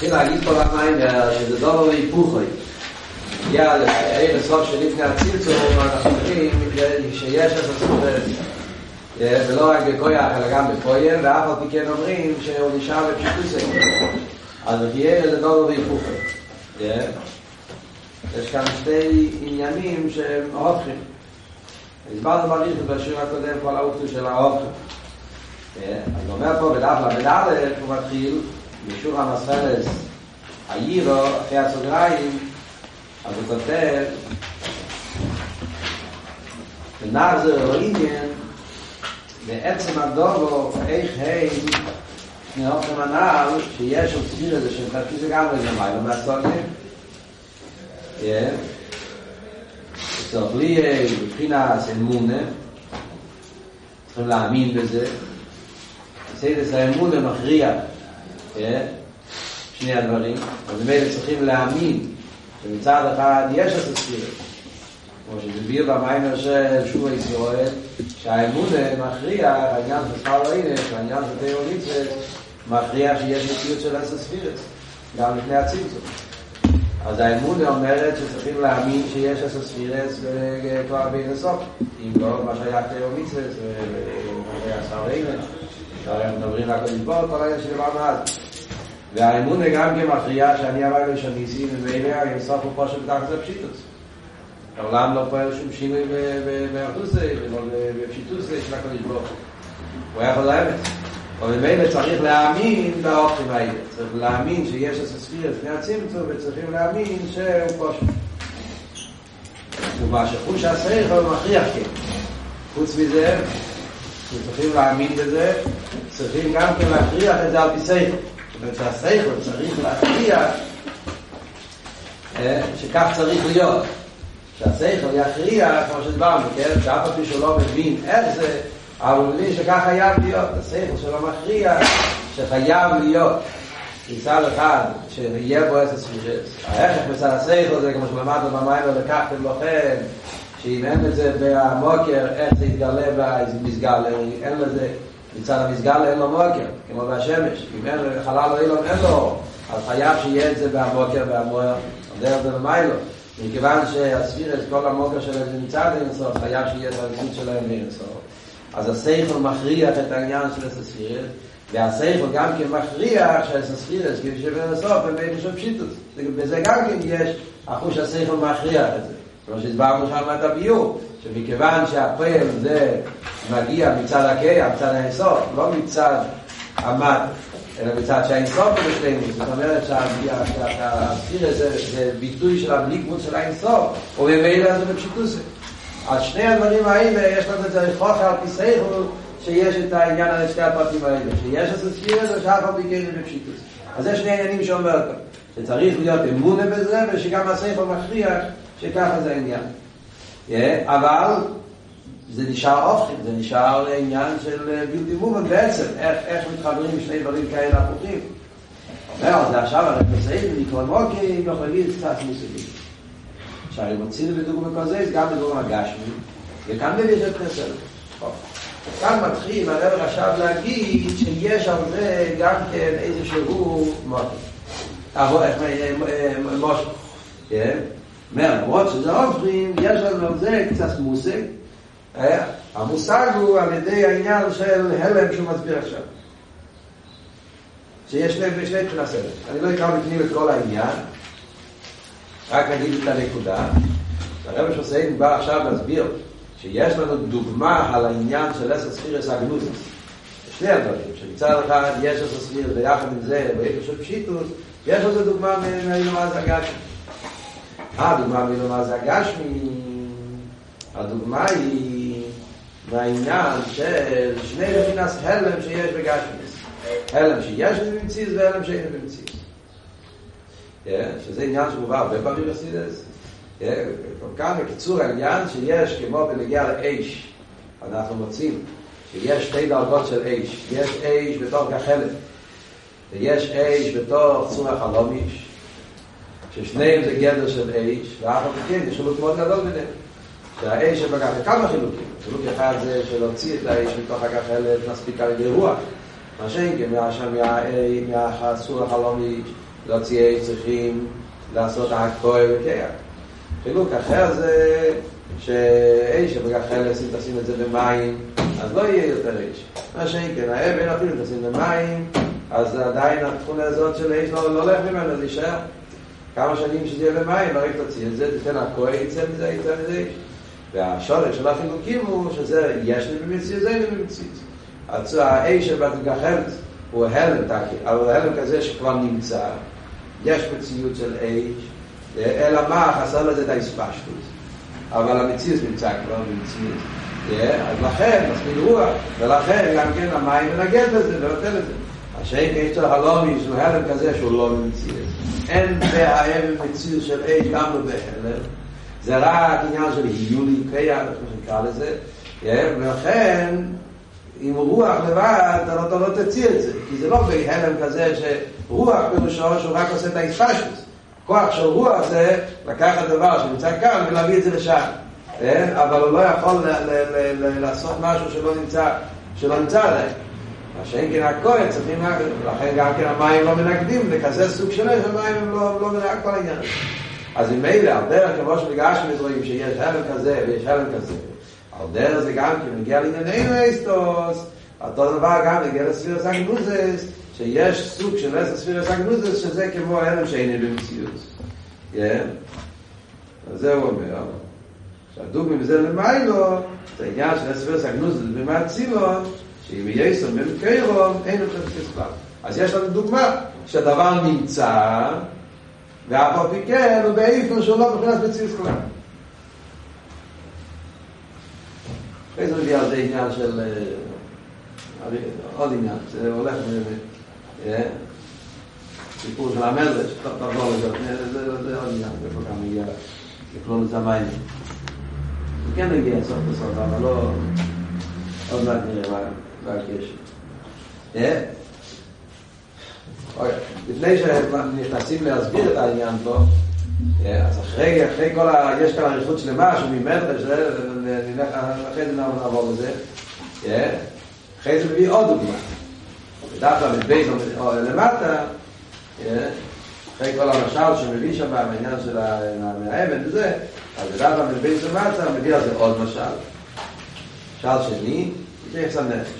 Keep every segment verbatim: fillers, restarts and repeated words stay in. התחיל להגיד כל המיימר שזה דובר והיפוכוי. הגיע לשערי בסוף שלפני הצילצור, אנחנו חושבים שיש את הסוף הזה. ולא רק בקויח, אלא גם בפויל, ואף על פי כן אומרים שהוא נשאר בפשיטוסי. אז הגיע לדובר והיפוכוי. יש כאן שתי עניינים שהם הופכים. הסברנו בריך בשיר הקודם כל האופטו של ההופכים. אני אומר פה בדף למדלת הוא מתחיל משור המספלס העירו אחרי הסוגריים. אז הוא כותב ונעזר רואים בעצם הדובו איך הם נהופכים הנעל שיש עוד סביר איזה שהם חלקים לגמרי למים ומסוגרים צריך לי מבחינה סלמונה צריכים להאמין בזה סיידס האמונה מכריע שני הדברים אז באמת צריכים להאמין שמצד אחד יש הסספיר כמו שדביר במיימר של שוב ישראל שהאמונה מכריע העניין של ספר ואינש העניין של תיאוליצה מכריע שיש הסספיר של הסספיר גם לפני הצימצות אז האמונה אומרת שצריכים להאמין שיש הספירס וכבר בין הסוף אם לא, מה שהיה תאומיצס ומה שהיה סעוריימן שאנחנו מדברים רק לדבור כל היש של מעמד והאמונה גם כמכריעה שאני עבר לשניסים ובאליה עם סוף הוא פושט דרך זה פשיטוס העולם לא פועל שום שינוי באחדוסי ובפשיטוסי של הקודשבור הוא היה חוזר האמת ובאמת צריך להאמין באופן האלה, צריך להאמין שיש הספירס מהצימצו וצריכים להאמין שהוא פושט ומה שחוש הסריך הוא מכריח כן חוץ מזה, צריכים להאמין בזה צריכים גם כן להכריח את זה על פי סריך והסריך הוא צריך להכריח שכך צריך להיות שהסריך הוא יכריח כמו שדברנו, כן? שאף פי שהוא לא מבין איך זה אבל הוא מבין שכך חייב להיות, הסייכל שלא מכריע שחייב להיות מצד אחד שיהיה בו את הספירס ההכך מצד הסייכל זה כמו שלמדנו במים ולקחתם לוחם שאם אין לזה במוקר איך זה יתגלה במסגל אין לזה, מצד המסגל אין לו מוקר כמו בשמש, אם אין חלל או אילון אין לו אז חייב שיהיה את זה במוקר והמוער דרך זה במיילו מכיוון שהספירס כל המוקר שלהם מצד אינסוף חייב שיהיה את המסגל שלהם אינסוף אז הסייכל מכריח את העניין של הספירס והסייכל גם כן מכריח שהספירס כפי שבסוף הם בין שום פשיטוס וזה גם כן יש החוש הסייכל מכריח את זה כמו שהסברנו שם את הביור שמכיוון שהפועל זה מגיע מצד הקיים, מצד האינסוף לא מצד המד אלא מצד שהאינסוף הוא בשלנו זאת אומרת שהספירס זה ביטוי של הבלי גבול של האינסוף ובמילה זה בפשיטוס אז שני הדברים האלה, יש לנו את זה לכוח על פי סייכל שיש את העניין על שתי הפרטים האלה שיש את הספיר הזה שאף על פי כן בפשיטוס אז זה שני העניינים שאומר אותם שצריך להיות אמונה בזה ושגם הסייכל מכריח שככה זה העניין yeah, אבל זה נשאר הופכים, זה נשאר עניין של בלתי מובן בעצם איך, איך מתחברים שני דברים כאלה הפוכים אומר, זה עכשיו אנחנו סייכל לקרוא מוקי נוכל קצת מוסבים שאני מוצאים בדוגמה כזה, גם בדוגמה גשמי, וכאן בלי של כנסל. כאן מתחיל הרב עכשיו להגיד שיש על זה גם כן איזשהו מושך. למרות שזה עוברים, יש על זה קצת מושג. המושג הוא על ידי העניין של הלם שהוא מסביר עכשיו. שיש שני כנסל. אני לא אקרא בפנים את כל העניין. רק נגיד את הנקודה הרב שוסעים בא עכשיו להסביר שיש לנו דוגמה על העניין של אסספירס הגנוזס שני הדברים שמצד אחד יש אסספיר ויחד עם זה ואיפה של פשיטוס יש איזו דוגמה מהאילומז הגשמי הדוגמה מהאילומז הגשמי הדוגמה היא בעניין של שני לבינס הלם שיש בגשמיס הלם שיש במציס והלם שאין במציס שזה עניין שמובע בפריר הסידס כאן בקיצור העניין שיש כמו בנגיע לאש אנחנו מוצאים שיש שתי דרגות של אש יש אש בתור כחלף ויש אש בתור צור החלומיש ששניהם זה גדר של אש ואחר וכן יש חילוק מאוד גדול ביניהם שהאש שבכחלף כמה חילוקים חילוק אחד זה שלהוציא את האש מתוך הכחלף מספיקה לגרוע מה שאין כי מהצור החלומיש לא תהיה צריכים לעשות הכל וכך. חילוק אחר זה שאיש שבגחלס, אם תשים את זה במים, אז לא יהיה יותר איש. מה שכן, האבן אפילו תשים במים, אז עדיין התכונה הזאת של האיש לא הולך ממנו, זה יישאר. כמה שנים שזה יהיה במים, רק תוציא את זה, תתן הכוי, יצא מזה, יצא מזה איש. והשורש של החילוקים הוא שזה יש לי במציאות, זה אין לי במציאות. האיש שבגחלס הוא הלם תקי, אבל הלם כזה שכבר נמצא. יש מציאות של איש, אלא מה, חסר לזה את ההספשטות. אבל המציאות נמצא כבר במציאות. אז לכן, מספיק רוח, ולכן גם כן המים מנגד לזה, ונותן לזה. השאיק איש של הלומי, שהוא הלם כזה שהוא לא במציאות. אין בהאם מציאות של איש, גם לא בהלם. זה רק עניין של היולי קייאר, איך נקרא לזה. ולכן, עם רוח לבד, אתה לא תציע את זה. כי זה לא בהלם כזה שרוח פירושו שהוא רק עושה את ההספשטות. כוח של רוח זה לקחת דבר שנמצא כאן ולהביא את זה לשם. אבל הוא לא יכול לעשות משהו שלא נמצא, שלא נמצא עליהם. מה שאין כן הכוי, צריכים להגיד. ולכן גם כן המים לא מנקדים, לכזה סוג שלו, המים הם לא מנקד כל העניין. אז אם מילא, על דרך כמו שבגעש מזרועים שיש הלם כזה ויש הלם כזה, על דרך זה גם כן מגיע לעניינינו אסטוס, אותו דבר גם מגיע לספירס הגנוזס, שיש סוג של ספירס הגנוזס שזה כמו הלם שאינו במציאות. אז זה הוא אומר. שהדוג מזה למיילו, זה עניין של ספירס הגנוזס במעצילות, שאם יסו ממקרום, אין אותם כספר. אז יש לנו דוגמה, שהדבר נמצא, ואף הפיקן הוא באיפן שהוא לא מבחינת מציאות כלל. איזה מגיע זה עניין של... עוד עניין, זה הולך באמת. סיפור של המלך, שטוב תבוא לזה, זה עוד עניין, איפה כאן מגיע לקלול את המים. זה כן מגיע סוף בסוף, אבל לא... עוד מעט נראה מה הקשר. לפני שנכנסים להסביר את העניין פה, אז אחרי כל ה... יש כאן הריחות שלמה, שממדרש, אחרי זה נעבור לזה. אחרי זה מביא עוד דוגמה. דווקא מבית או למטה, אחרי כל המשל שמביא שם בעניין של האבן וזה, אז דווקא מבית למטה מביא על זה עוד משל. משל שני, יש שם נפש.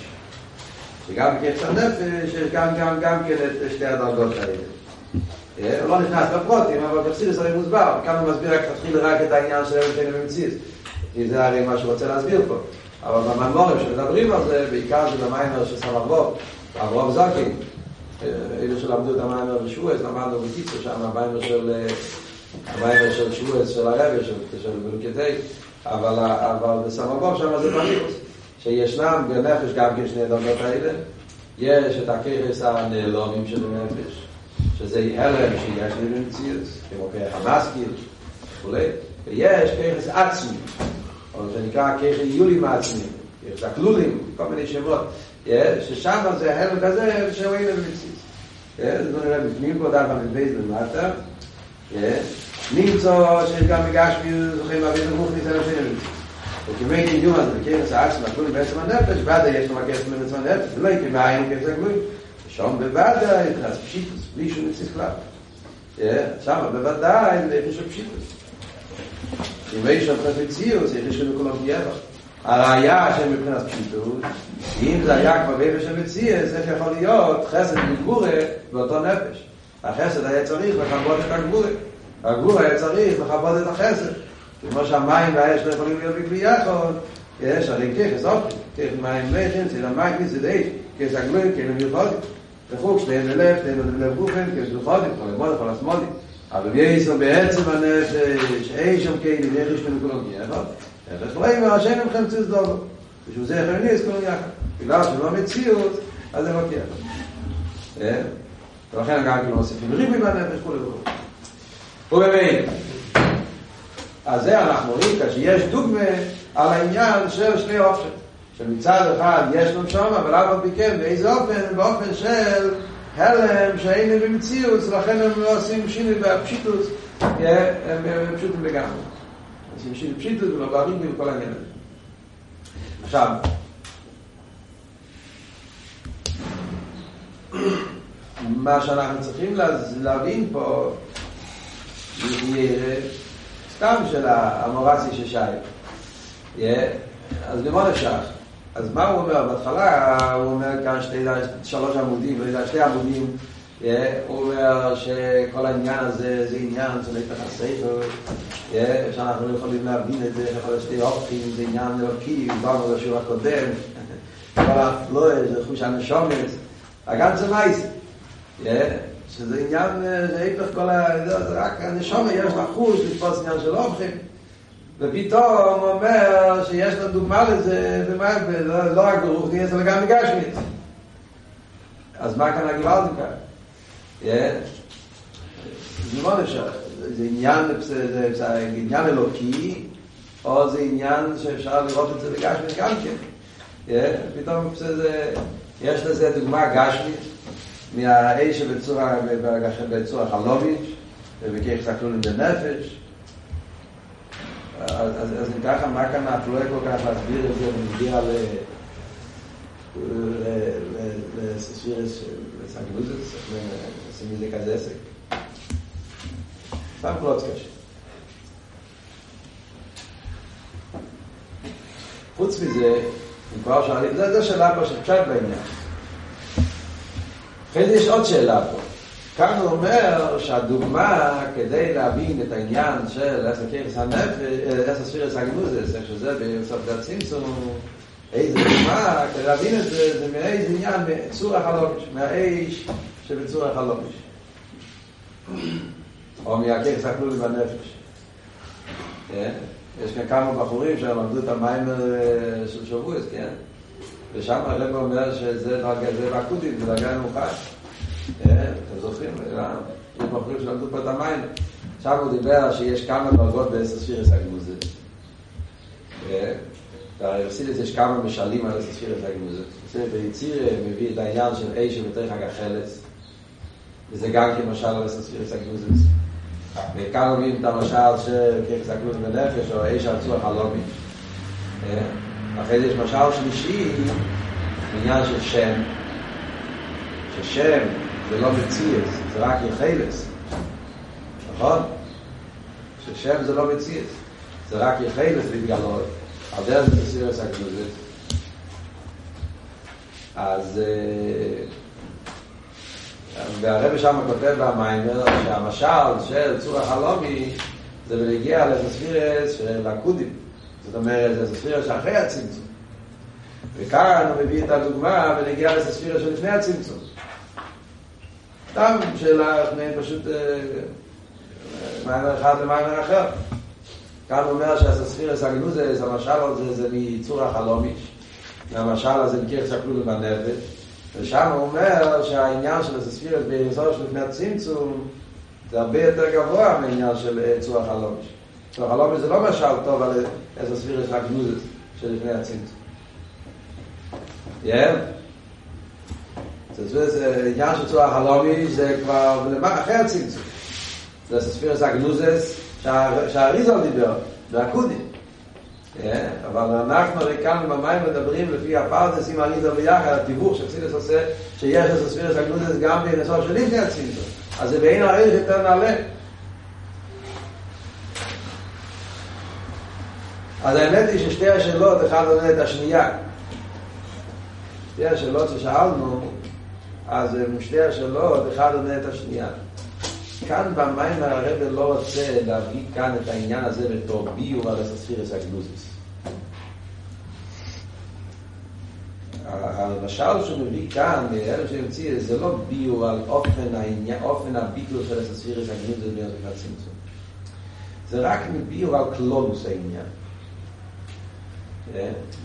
שגם כיצד נפש, יש גם גם גם כן את שתי הדרגות האלה. הוא לא נכנס לפרוטים, אבל בפסידס הרי מוסבר. כאן הוא מסביר רק, תתחיל רק את העניין של אבן שאינו במציאות. כי זה הרי מה שהוא רוצה להסביר פה. אבל במאמרים שמדברים על זה, בעיקר של המאמר ששם הרב, הרב זקין, אלו שלמדו את המאמר בשבועס, למדנו בקיצור שם, המאמר של שבועס, של הרב, של בלוקטי, אבל בשם הרב שם זה במירוס. שישנם בנפש גם כן שני דרגות האלה, יש את הכרס הנעלומים של הנפש, שזה הלם שיש לי במציאות, כמו כרח המסקיר וכו', ויש כרס עצמי, או זה נקרא כרח יולים העצמי, כרס הכלולים, כל מיני שמות, ששם זה הלם כזה שהוא אין במציאות. זה לא נראה בפנים פה, דרך המדבייס במטה, נמצא שיש גם מגש מיוזוכים אביד ומוכניס על השני. וכמי קיום אז בקרס העצמא כלולים בעצם הנפש, ועדה יש לו מקרס מעצמא הנפש, ולא יקרים העין כרס הכלולים. ושם בוודאי, אז פשיטוס, בלי שום נציס כלל. שם בוודאי, זה יחש הפשיטוס. אם יש שם חפציוס, יחש שבכלום גבר. הראיה של מבחינת פשיטוס, אם זה היה כבר בבש המציאה, זה יכול להיות חסד וגבורה באותו נפש. החסד היה צריך לחבות את הגבורה. הגבורה היה צריך לחבות את החסד. כמו שהמים והאש לא יכולים להיות ביחד, יש הרי ככס אופי, ככס מים לכם, זה למים כסד אש, ככס הגלויים, ככס מיוחדים, וחוק שתהן ללב, תהן ללב רוחם, ככס מיוחדים, כלמוד, כלסמודים. אבל יסו בעצם הנפש, אי שם כאלה, זה יש מנקולוגי, נכון? איך רואים, השם ממכם צוס דובו, ושהוא זה חייני, אז כולו יחד. בגלל שלא מציאות, אז זה מקיח. ולכן גם כאילו עושים ריבים לנפש, כולו יחד. אז זה אנחנו רואים כשיש דוגמה על העניין של שני אופן, שמצד אחד יש לנו שם, אבל אבא ביקם באיזה אופן, באופן של הלם שהיינו במציאות, לכן הם לא עושים שיני בפשיטות, הם פשוטים לגמרי. עושים שיני בפשיטות ולא בערים עם כל העניין. עכשיו, מה שאנחנו צריכים להבין פה יהיה סתם של המורסי ששי. אז למה נפשך? אז מה הוא אומר? בהתחלה הוא אומר כאן שתי, שלוש עמודים, שתי עמודים. הוא אומר שכל העניין הזה זה עניין צולי תחספות, שאנחנו יכולים להבין את זה, שיכול שתי אופקים, זה עניין אלוקי, דיברנו בשיעור הקודם, כל הפלואה, זה חוש הנשומץ, אגב זה מייס, שזה עניין, זה איפך כל ה... זה רק הנשומץ, יש לה חוש לתפוס עניין של אופקים, ופתאום הוא אומר שיש לה דוגמה לזה, לא רק ברוחני, אלא גם בגשמית. אז מה כאן הגיבר זה כאן? זה מאוד אפשר, זה עניין אלוקי או זה עניין שאפשר לראות את זה בגשמית גם כן. פתאום יש לזה דוגמה גשמית מהאש בצורה חלומית ובכך סקלון בנפש. אז אם ככה, מה כאן הפלואה כל כך להסביר את זה ומגיע ל... לספירס לסנגלוזס, לסמיזק הזה עסק פעם פלוץ קשה. חוץ מזה, כבר שאלה, זו שאלה פה שפשט בעניין. אחרי זה יש עוד שאלה פה. כאן הוא אומר שהדוגמה כדי להבין את העניין של לספירס לסנגלוזס, שזה בסוף דת סימסון, איזה דוגמה, כדי להבין את זה, זה מאיזה עניין, בצור החלומש, מהאיש שבצור החלומש. או מהכך סקלול בנפש. יש כאן כמה בחורים שלמדו את המים של שבועס, כן? ושם הרב אומר שזה בקוטית, זה דרגה נמוכה. אתם זוכרים? יש בחורים שלמדו פה את המים. שם הוא דיבר שיש כמה דרגות בעשר ספירס הגנוזים. והרפסידס יש כמה משלים על הספירת הגנוזות. ביצירה מביא את העניין של אי שבתוך הגחלס, וזה גם כמשל על הספירת הגנוזות. וכאן רואים את המשל של כסגלות בנפש או אי שעצו החלומי. אחרי זה יש משל שלישי, עניין של שם, ששם זה לא מציאס, זה רק יחלס. נכון? ששם זה לא מציאס, זה רק יחלס להתגלות. הדרך זה סירס הגנוזית. אז והרב שם כותב במיימר שהמשל של צור החלומי זה בלהגיע לספירס של הקודים, זאת אומרת לספירס שאחרי הצמצום, וכאן הוא מביא את הדוגמה ולהגיע לספירס של לפני הצמצום. סתם שאלה פשוט מיימר אחד למיימר אחר. כאן הוא אומר שהספירס הגנוזס, המשל הזה זה מיצור החלומיש, והמשל הזה מכך שקלול בנפש, ושם הוא אומר שהעניין של הספירס ביריסור שלפני הצמצום זה הרבה יותר גבוה מהעניין של צור החלומיש. צור החלומיש זה לא משל טוב על הספירס הגנוזס שלפני הצמצום. כן? העניין של צור החלומיש זה כבר אחרי הצמצום. זה הספירס הגנוזס שהאריזון דיבר, והקודים. אבל אנחנו כאן במים מדברים לפי הפרדס עם האריזון ביחד, התיווך שפסילס עושה, שיש לספירס הגנוזס גם בנסור של לפני הצמצום. אז זה בעין הערך יותר נעלה. אז האמת היא ששתי השאלות, אחד עונה את השנייה. שתי השאלות ששאלנו, אז שתי השאלות, אחד עונה את השנייה. כאן במים הרב לא רוצה להביא כאן את העניין הזה בתור ביור על הספירס הגנוזס. המשל שהוא מביא כאן, הרב שהמציא, זה לא ביור על אופן העניין, אופן הביטול של הספירס הגנוזס ביום הצמצום. זה רק ביור על כלולוס העניין.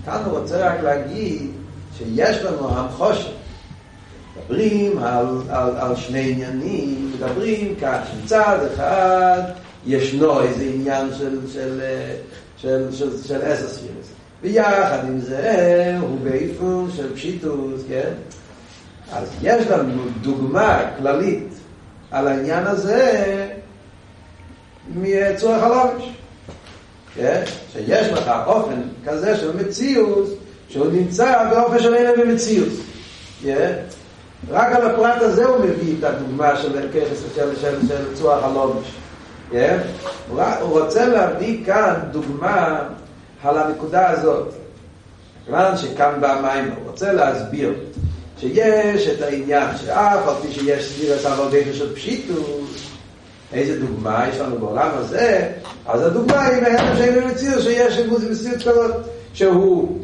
כאן הוא רוצה רק להגיד שיש לנו המחוש. מדברים על, על, על שני עניינים, מדברים כך שמצד אחד ישנו איזה עניין של, של, של, של, של עשר ספירס, ויחד עם זה הוא באיפון של פשיטוס, כן? אז יש לנו דוגמה כללית על העניין הזה מצורך הלומש, כן? שיש לך אופן כזה של מציאוס שהוא נמצא באופן של עניין במציאוס, כן? רק על הפרט הזה הוא מביא את הדוגמה של צוח הלומש. הוא רוצה להביא כאן דוגמה על הנקודה הזאת. כמובן שכאן במים הוא רוצה להסביר שיש את העניין שאף על פי שיש סבירת עבודי פשוט פשיטוס, איזה דוגמה יש לנו בעולם הזה, אז הדוגמה היא מהלם שאין במציאות, שיש במציאות כזאת, שהוא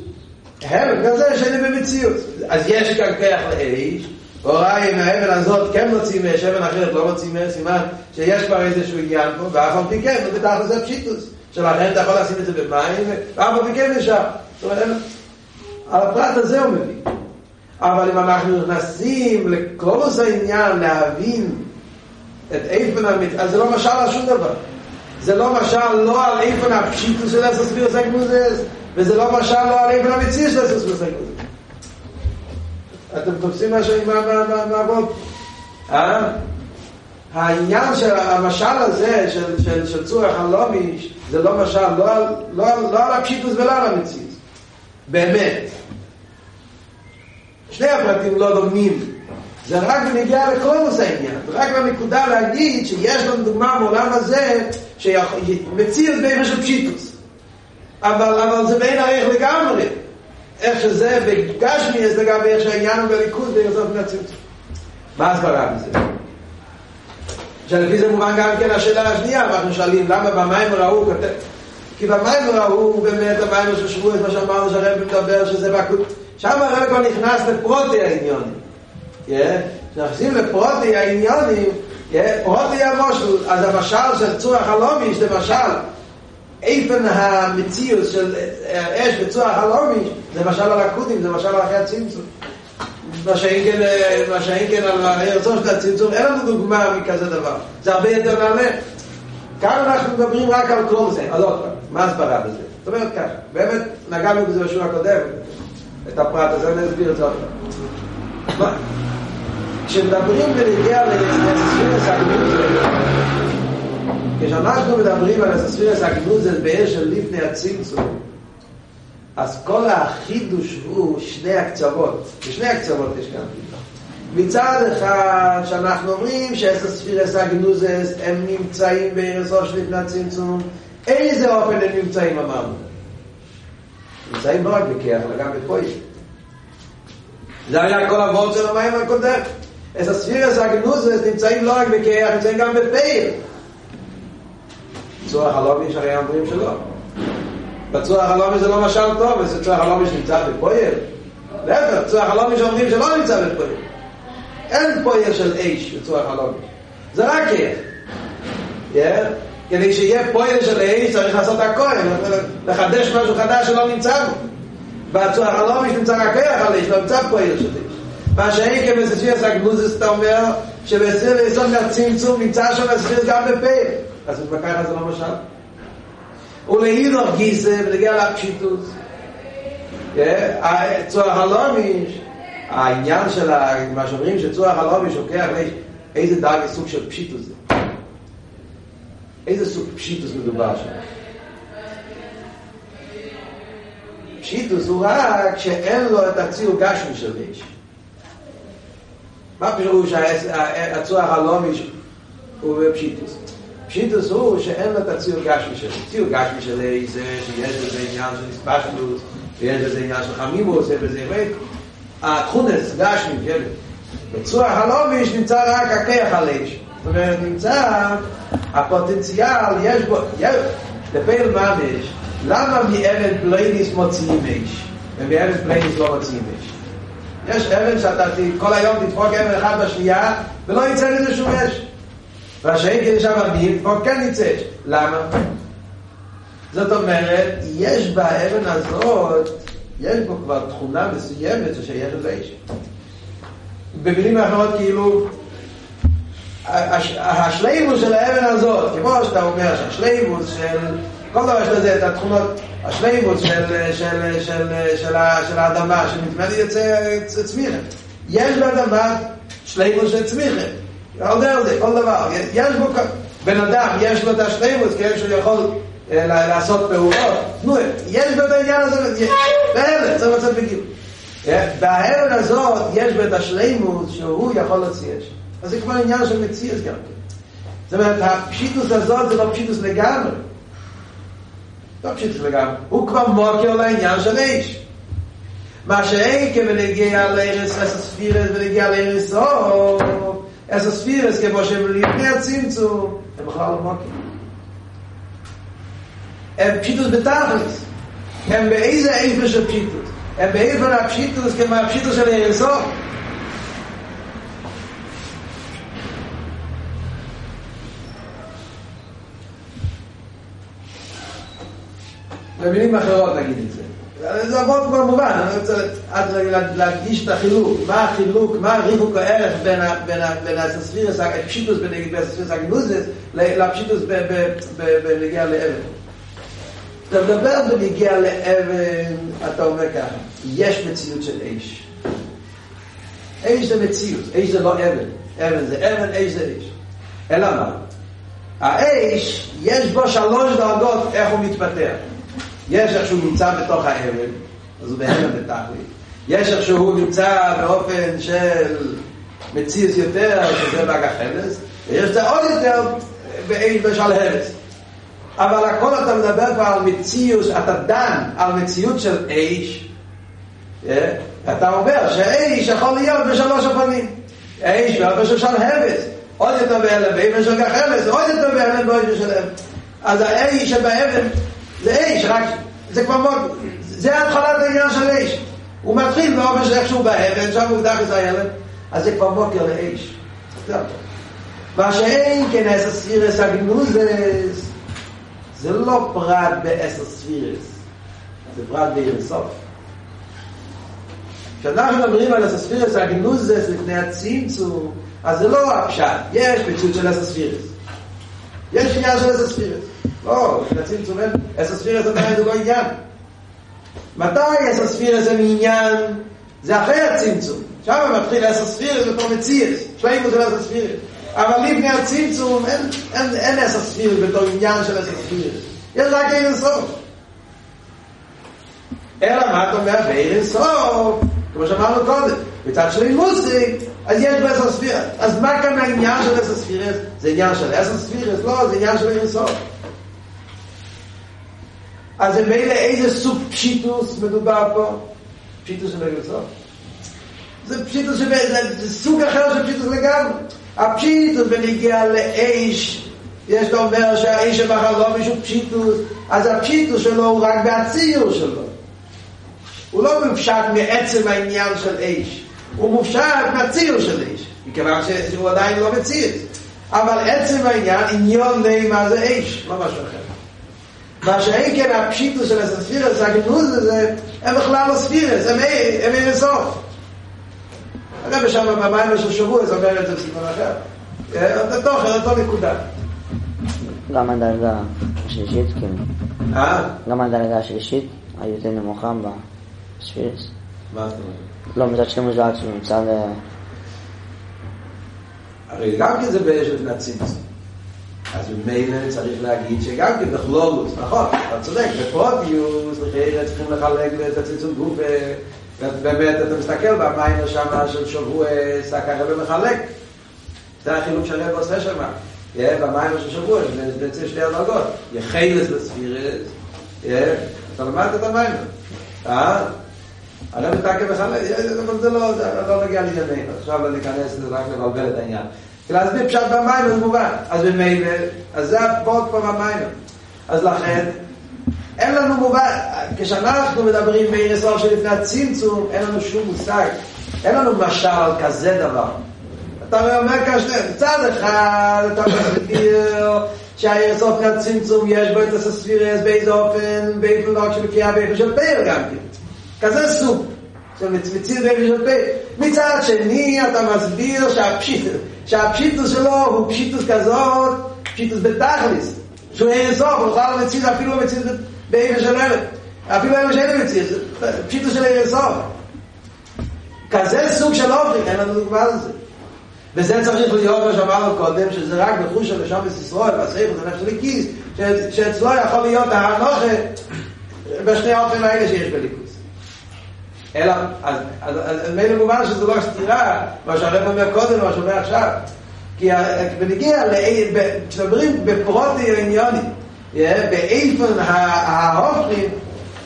הלם כזה שאין במציאות. אז יש כאן כיח לאיש, הוראה עם האבן הזאת כן מוצאים, יש אבן אחרת לא מוצאים, סימן שיש כבר איזשהו עניין פה, ואף על פי כן, ובטח לזה פשיטוס, שלכן אתה יכול לשים את זה במים, ואף על פי כן נשאר. זאת אומרת, על הפרט הזה הוא מביא. אבל אם אנחנו נכנסים לקלוס העניין להבין את איפן המצ... אז זה לא משל על שום דבר. זה לא משל לא על איפן הפשיטוס של הססביר סגמוזס, וזה לא משל לא על איפן המציא של הססביר סגמוזס. אתם תופסים משהו עם המעבוד? אה? העניין של המשל הזה, של, של, של צורך הלומיש, זה לא משל לא על, לא, לא על הפשיטוס ולא על המציא. באמת. שני הפרטים לא דומים. זה רק מגיע לקלוס העניין, רק בנקודה להגיד שיש לנו דוגמה מעולם הזה שמציא את בין של פשיטוס, אבל, אבל זה בין הערך לגמרי, איך שזה בגשמי אז לגבי איך שהעניין הוא בליכוד ויוסף נציות. מה הסברה מזה? שלפי זה מובן גם כן השאלה השנייה, אנחנו שואלים למה במים ראו כתב, כי במים ראו באמת המים ששבו את מה שאמרנו שהרב מדבר שזה בקוד, שם הרב כבר נכנס לפרוטי העניון, כשנחזים לפרוטי העניונים, פרוטי המושל, אז המשל של צורך הלומיש, למשל, איפן המציאות של אש בצורך הלומיש, זה משל על הקודים, זה משל על אחרי הצמצום. מה שאין כן על הרצון של הצמצום, אין לנו דוגמה מכזה דבר. זה הרבה יותר נעלה. כאן אנחנו מדברים רק על כלום זה, על עוד פעם, מה הסברה בזה? זאת אומרת ככה, באמת נגענו בזה בשביל הקודם, את הפרט הזה, אני אסביר את זה עוד פעם. מה? כשמדברים ונגיע לספירס הגנוזל, כשאנחנו מדברים על הספירס הגנוזל באש של לפני הצמצום, אז כל החידוש הוא שני הקצוות, בשני הקצוות יש כאן. מצד אחד שאנחנו אומרים שהספירס הגנוזל הם נמצאים בארצו של לפני הצמצום, איזה אופן הם נמצאים אמרנו? נמצאים לא רק בכך, אלא גם בפועל. זה היה כל עבוד של המים הקודם. את הספירס הגנוזס נמצאים לא רק בכיח, נמצאים גם בפעיל. צורך הלומיש הרי אומרים שלא. בצורך הלומיש זה לא משל טוב, אז צורך הלומיש נמצא בפועל. להפך, צורך הלומיש אומרים שלא נמצא בפועל. אין פועל של איש בצורך הלומיש. זה רק כיח. כדי שיהיה פועל של איש צריך לעשות הכל, לחדש משהו חדש שלא נמצא בו. בצורך הלומיש נמצא רק כיח על איש, לא נמצא פועל של איש. מה שהאיקה בספירס הגנוזס אתה אומר שבספיר ליסון הצמצום נמצא שם הספיר גם בפעיל, אז מתבקח זה לא משל. ולהידור גיסה ולגיע להפשיטות צורך הלומיש, העניין של מה שאומרים שצורך הלומיש הוקח איזה דאג סוג של פשיטות זה, איזה סוג פשיטות מדובר שם. פשיטות הוא רק שאין לו את הציור גשמי של איש. מה פירוש הצורך הלומיש הוא פשיטוס? פשיטוס הוא שאין לו את הציור גשמי שלו. ציור גשמי שלו זה שיש איזה עניין של הספשטות, שיש איזה עניין של חמימוס, וזה ריק. התכונס גשמי, כן? בצורך הלומיש נמצא רק הכיח על איש. זאת אומרת, נמצא הפוטנציאל, יש בו, יש, לפעיל ממש, למה מאבן פלייניס מוציאים איש? ומאבן פלייניס לא מוציאים איש. יש אבן שאתה כל היום תדפוק אבן אחד בשנייה ולא יצא לזה שום אש, והשאין כדי שהמדים תדפוק כן יצא אש. למה? זאת אומרת יש באבן הזאת, יש בו כבר תכונה מסוימת ששייכת לאש. במילים אחרות, כאילו השלימוס של האבן הזאת, כמו שאתה אומר שהשלימוס של כל דבר יש לזה את התכונות, השלימוס של, של, של, של, של האדמה, שמתמדת יצא צמיחה. יש באדמה שלימוס של צמיחה. יודע זה, כל דבר. יש בו, בן אדם, יש לו את השלימוס, כאילו שהוא יכול אה, לעשות פעולות. תנו, יש לו את העניין הזה, בארץ, זה מצב בגיל. בהערה הזאת יש בית השלימות שהוא יכול להוציא את זה. אז זה כבר עניין של מציאות גם כן. זאת אומרת, הפשיטוס הזאת זה לא פשיטוס לגמרי. לא פשיטוס לגמרי. הוא כבר מוקר לעניין של איש. מה שאין כמנגיע לארץ הספירס ונגיע לארץ אור, הספירס כמו שהם לפני הצמצום, הם בכלל לא מוקר. הם פשיטוס בתכלס. הם באיזה איפה של פשיטוס. הם באיפה הפשיטוס כמו הפשיטוס של ארץ אור. במילים אחרות נגיד את זה. זה עבוד כבר מובן, אני רוצה להדגיש את החילוק, מה החילוק, מה הריחוק הערך בין הספירס, הפשיטוס הגנוזס, לפשיטוס בנגיע לאבן. אתה מדבר בנגיע לאבן, אתה אומר ככה, יש מציאות של איש. איש זה מציאות, איש זה לא אבן. אבן זה אבן, איש זה איש. אלא מה? האיש, יש בו שלוש דרגות איך הוא מתפתח. יש איך שהוא נמצא בתוך האבן, אז הוא בהלם בתכלית. יש איך שהוא נמצא באופן של מציאס יותר, שזה בג החלס, ויש זה עוד יותר באין בשל הרס. אבל הכל אתה מדבר כבר על מציאוס, אתה דן על מציאות של איש, אתה אומר שאיש יכול להיות בשלוש הפנים. איש באופן של הרס, עוד יותר בהלם באין בשל החלס, עוד יותר בהלם באין בשל הרס. אז האיש שבאבן, זה איש, רק, זה כבר מאוד, זה התחלת העניין של איש. הוא מתחיל באופן של איכשהו בהבן, שם הוא דח את הילד, אז זה כבר מוקר לאיש. זה אותו. מה שאין כנס הספירס הגנוזס, זה לא פרט בעשר ספירס, זה פרט באירסוף. כשאנחנו מדברים על הספירס הגנוזס לפני הצמצום, אז זה לא הפשט, יש פשוט של הספירס. יש עניין של הספירס. לא, נצים צומן, הספירס עדיין זה לא עניין. מתי הספירס זה מעניין? זה אחרי הצמצום. שם מתחיל הספירס בתור מציאס, שלאימו של הספירס. אבל לפני הצמצום אין הספירס בתור עניין של הספירס. יש רק אין סוף. אלא מה אתה אומר? ואין סוף, כמו שאמרנו קודם, מצד שלי מוסיק, אז יש בו הספירס. אז מה כאן העניין של הספירס? זה עניין של הספירס? לא, זה עניין של אין סוף. אז זה מילא איזה סוג פשיטוס מדובר פה? פשיטוס של הגרסוף. זה פשיטוס של... זה סוג אחר של פשיטוס לגמרי. הפשיטוס בנגיע לאיש, יש לו אומר שהאיש שבחר לא מישהו פשיטוס, אז הפשיטוס שלו הוא רק בהציור שלו. הוא לא מופשט מעצם העניין של איש. הוא מופשט מהציור של איש. מכיוון שהוא עדיין לא מציאות. אבל עצם העניין, עניון די מה זה איש, לא משהו אחר. מה שאין כן הפשיטו של הספירס, הגנוז הזה, הם בכלל הספירס, הם אין לסוף. אגב, שם במים של שבוע, זה אומר את זה בסגנון אחר. אותו תוכן, אותו נקודה. גם הדרגה השלישית, כן. אה? גם הדרגה השלישית, היותר נמוכה בספירס. מה אתה אומר? לא, מצד שתי מוזלת, הוא נמצא ל... הרי גם כי זה באשת נציץ. אז במילא צריך להגיד שגם כן בכלולוס, נכון, אתה צודק, בפרוטיוס, לכן צריכים לחלק את הציצות גוף, באמת אתה מסתכל במים השמה של שבוע, סקר ומחלק, זה החילוק שהרב עושה שמה, במים של שבוע, שבצל שתי הדרגות, יחילס לספירס, אתה למדת את המים, הרב תקה מחלק, זה לא נגיע לענייננו, עכשיו לא ניכנס רק לבלבל את העניין. אז בפשט במים זה מובן, אז במילא, אז זה הפות פה במים. אז לכן, אין לנו מובן, כשאנחנו מדברים מאירס אור שלפני הצמצום, אין לנו שום מושג, אין לנו משל על כזה דבר. אתה אומר כשאתה, צד אחד, אתה מסביר שהאירס אור לפני הצמצום יש בו את הספירס, באיזה אופן, באיפה דרק של קריאה, באיפה של פייל גם כן. כזה סוג, שמצמצים באיפה של פייל. מצד שני, אתה מסביר שהפשיטר, שהפשיטוס שלו הוא פשיטוס כזאת, פשיטוס בתכליס, שהוא אין סוף, הוא בכלל לא מציז, אפילו לא מציז באיפה של אבן, אפילו לא שאין מציז, פשיטוס של אין סוף. כזה סוג של אופן, אין לנו דוגמה לזה. וזה צריך להיות מה שאמרנו קודם, שזה רק בחוש של לשם וסיסרול, בספר, זה נפש לקיס, שאצלו יכול להיות ההנוכה בשני האופן האלה שיש בליקוס. אלא, אז, אז, אז, אז מי מובן שזה לא סתירה, מה שהרב אומר קודם, מה שאומר עכשיו. כי בנגיע, כשדברים בפרוטי העניוני, באיפן ההופכים,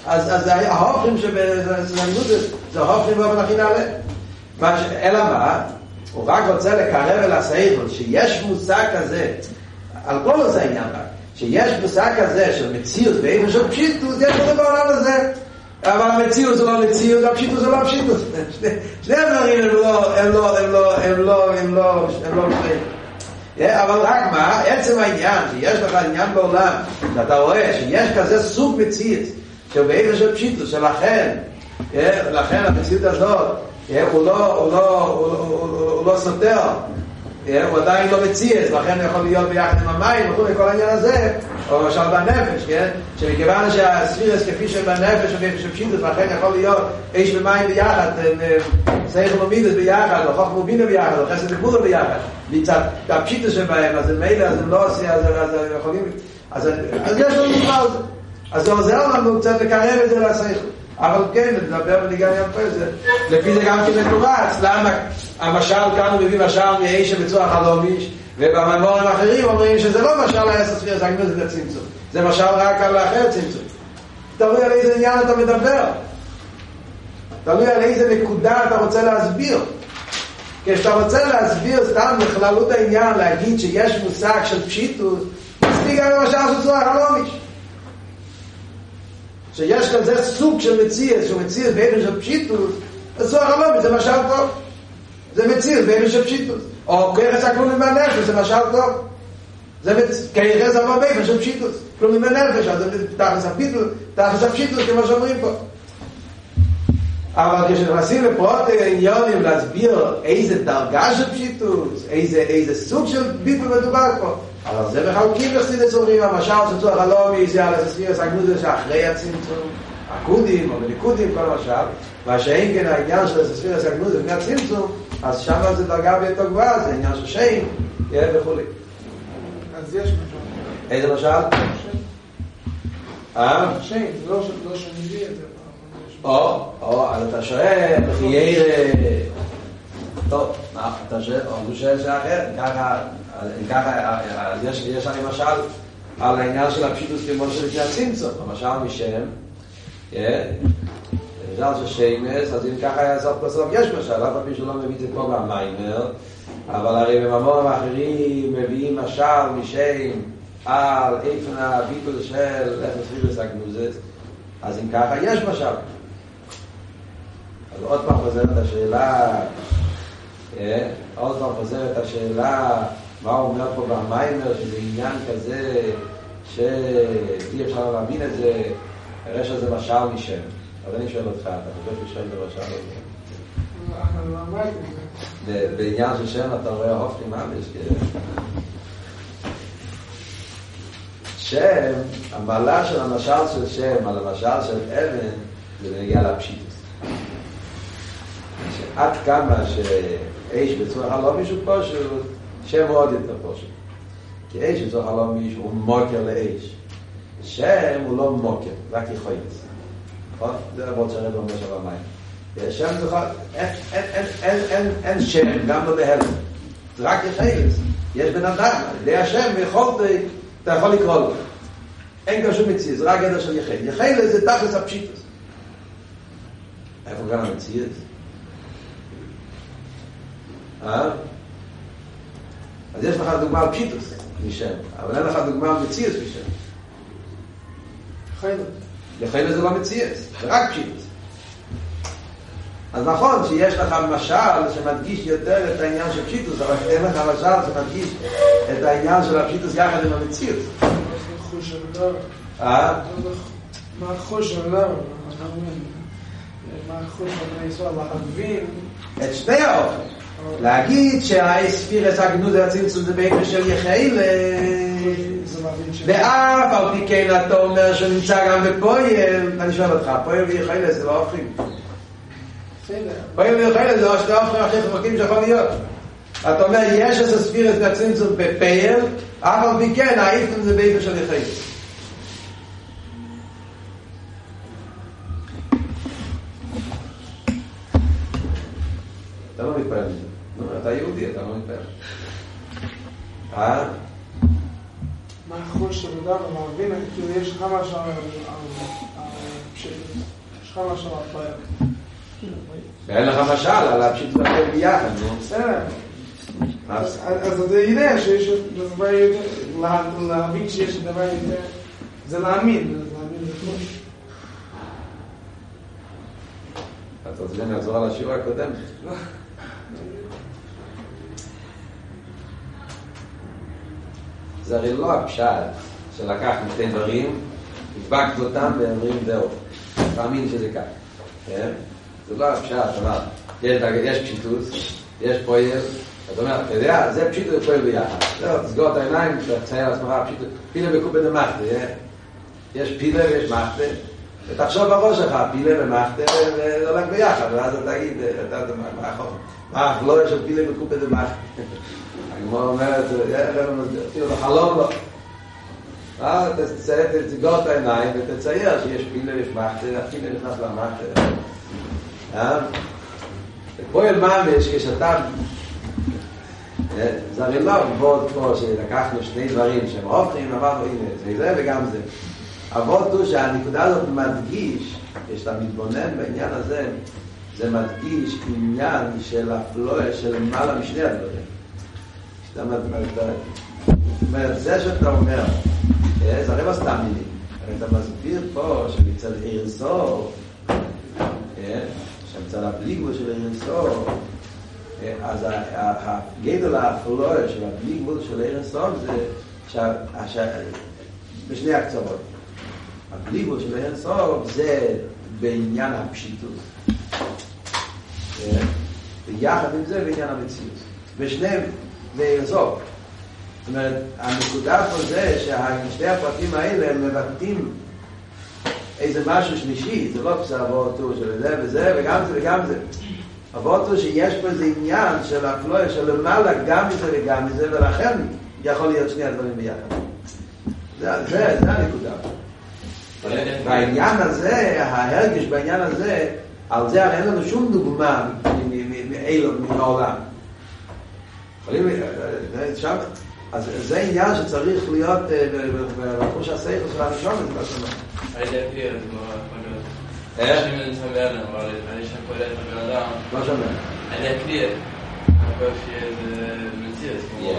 אז ההופכים שבסלמנות זה הופכים באופן הכי נעלה. אלא מה? הוא רק רוצה לקרב אל הסעיפון, שיש מושג כזה, על כל עושה עניין רק, שיש מושג כזה של מציאות, ואיפה של פשיטוס, יש לנו בעולם הזה. אבל המציאות זה לא מציאות, הפשיטוס זה לא הפשיטוס. שני הדברים הם לא, הם לא, הם לא, הם לא, הם לא, הם לא משתיים. אבל רק מה? עצם העניין, שיש לך עניין בעולם, שאתה רואה שיש כזה סוג מציאות, שבאיפה של פשיטוס, שלכן, לכן המציאות הזאת, הוא לא סותר, הוא עדיין לא מציאס, לכן הוא יכול להיות ביחד עם המים וכל העניין הזה, או למשל בנפש, שמכיוון שהספירס כפי שבנפש ובשפשיטוס, לכן יכול להיות איש ומים ביחד, סייך ומידס ביחד, או חוכב ובינה ביחד, או חסד וגבורה ביחד, מצד הפשיטוס שבהם, אז הם מילא, אז הם לא עושים, אז הם יכולים, אז יש לו נקרא על זה, אז זה עוזר לנו קצת לקרב את זה לסייך. אבל כן, לדבר בניגן ים פזר לפי זה גם כמתורץ. למה המשל כאן הוא מביא משל מאי שבצוע חלום איש, ובממורים אחרים אומרים שזה לא משל היסס פיר סגנות, זה לצמצום, זה משל רק על האחר צמצום. תלוי על איזה עניין אתה מדבר, תלוי על איזה נקודה אתה רוצה להסביר. כשאתה רוצה להסביר סתם בכללות העניין, להגיד שיש מושג של פשיטות, מספיק גם למשל של צוע חלום איש, שיש כזה סוג של מציאות, שהוא מציאות באיפה של פשיטות, אז זו החלומית, זה משל טוב. זה מציאות באיפה של פשיטות. או כרס הכלומים בנפש, זה משל טוב. כרס עבר באיפה של פשיטות, כלומים בנפש, אז זה תחס הפיטות, תחס הפשיטות, כמו שאומרים פה. אבל כשנכנסים לפרוט עניונים להסביר איזה דרגה של פשיטות, איזה, איזה סוג של ביטוי מדובר פה, אבל זה מחלקים לחסידס, אומרים המשל שצוע חלומי זה על הספירס הגנוזס שאחרי הצמצום, הקודים או בליקודים, כל המשל, והשאין כן העניין של הספירס הגנוזס בני הצמצום, אז שם זה דרגה ביותר גבוהה, זה עניין של שאין וכו'. אז יש משל. איזה משל? שאין. אה? שאין, לא שנביא את זה. או, או, אז אתה שואל, תהיה... טוב, אתה שואל, הוא שואל שאחר, ככה... אז יש אני משל על העניין של הפשיטוס כמו שלפי הצמצום, למשל משם למשל של שיימס. אז אם ככה היה סוף בסוף יש משל, אף פי שלא מביא את זה פה במיימר, אבל הרי בממורים האחרים מביאים משל משם על איפן הביטול של הספירס הגנוזס. אז אם ככה יש משל, אז עוד פעם חוזרת השאלה עוד פעם חוזרת השאלה מה הוא אומר פה במיימר, שזה עניין כזה שאי אפשר להבין את זה, הרי שזה משל משם. אז אני שואל אותך, אתה חושב לשאול את המשל הזה? בעניין של שם אתה רואה הופכים ממש, שם, המעלה של המשל של שם על המשל של אבן, זה נגיע לפשיטוס. שעד כמה שאיש בצורה לא מישהו פשוט, שם הוא עוד יותר פשוט, כי איש בצורך לא מישהו, הוא מוקר לאיש. שם הוא לא מוקר, רק יכולים לזה, זה עבוד שרד במש על המים. שם זוכר, אין שם, גם לא בהלם, זה רק יכולים לזה. יש בן אדם, לידי השם, אתה יכול לקרוא לו, אין כשום מציאות, זה רק ידע של יחל. יחל זה תכלס הפשיטוס. איפה כאן המציאות? אה? אז יש לך דוגמה על פשיטוס משם, אבל אין לך דוגמה על מציאס משם. חיילה. לחיילה זה לא מציאס, זה רק פשיטוס. אז נכון שיש לך משל שמדגיש יותר את העניין של פשיטוס, אבל אין לך משל שמדגיש את העניין של הפשיטוס יחד עם המציאס. מה חוש עליו? מה חוש עליו? יסוע להבין? את שני האופן. להגיד שהספירס הגנוז והצמצום זה בעיקר של יחיל, ואף על פי כן אתה אומר שנמצא גם בפועל. אני שואל אותך, פועל ויחיל זה לא הופכים? פועל ויחיל זה לא שתי הופכים הכי חפקים שיכול להיות. אתה אומר יש איזה ספירס והצמצום בפועל, אף על פי כן האיפן זה בעיקר של יחיל. עד מה יכול שבדם המבין, כאילו יש לך משהו יש לך משהו הפרק ואין לך משל, עליו שתתפל ביחד, נו? בסדר. אז אתה יודע שיש דבר יותר, להבין שיש דבר יותר, זה להאמין, זה להאמין לכלוש. אתה רוצה לעזור על השיעור הקודם? לא. זה הרי לא הפשט שלקחנו שתי דברים, הדבקת אותם ואומרים זהו. תאמין שזה כך, כן? זה לא הפשט, אבל יש פשיטות, יש פועל, אתה אומר, אתה יודע, זה פשיטות ופועל ביחד. זהו, תסגור את העיניים, תצייר על עצמך פשיטות, פילה בקופה דמחתה, יש פילה ויש מחתה, ותחשוב בראש שלך, פילה ומחתה, וזה הולך ביחד, ואז אתה תגיד, אתה יודע, מה החוב? מה, לא יש עוד פילה בקופה דמחתה. הגמרא אומרת, אפילו בחלום לא. אז תסגור את העיניים ותצייר שיש פילה ויש מחתה, הפילה נכנס למחתה. פועל ממש כשאתה זה הרי לא עבוד פה שלקחנו שני דברים שהם הופכים אמרנו הנה זה זה וגם זה עבוד הוא שהנקודה הזאת מדגיש כשאתה מתבונן בעניין הזה זה מדגיש עניין של הפלואה של למעלה משני הדברים כשאתה מתבונן זה שאתה אומר זה הרי מה סתם מילים אתה מסביר פה שמצד אירסוף שמצד הבליגבול של אירנסוף אז הגדול האפלואי של הבליגבול של אירנסוף זה בשני הקצוות הבליגבול של אירנסוף זה בעניין הפשיטות ויחד עם זה בעניין המציאות בשניהם זה אירנסוף זאת אומרת הנקודה פה זה ששתי הפרטים האלה מבטאים איזה משהו שלישי, זה לא פסה עבורתו של זה וזה, וגם זה וגם זה. עבורתו שיש פה איזה עניין של הפלואה, של למעלה גם מזה וגם מזה, ולכן יכול להיות שני הדברים ביחד. זה, זה, זה הנקודה. והעניין הזה, ההרגש בעניין הזה, על זה הרי אין לנו שום דוגמה מאילות, מן העולם. יכולים, שם, אז זה עניין שצריך להיות בפרוש הסייכו של הראשון, זה מה שאומר. הייתי אפי, אז כמו הפנות. איך? אני מתחבר להם, אבל אני שם קורא את הבן אדם. מה שאומר? אני אפי, אני חושב שזה מציאס, כמו...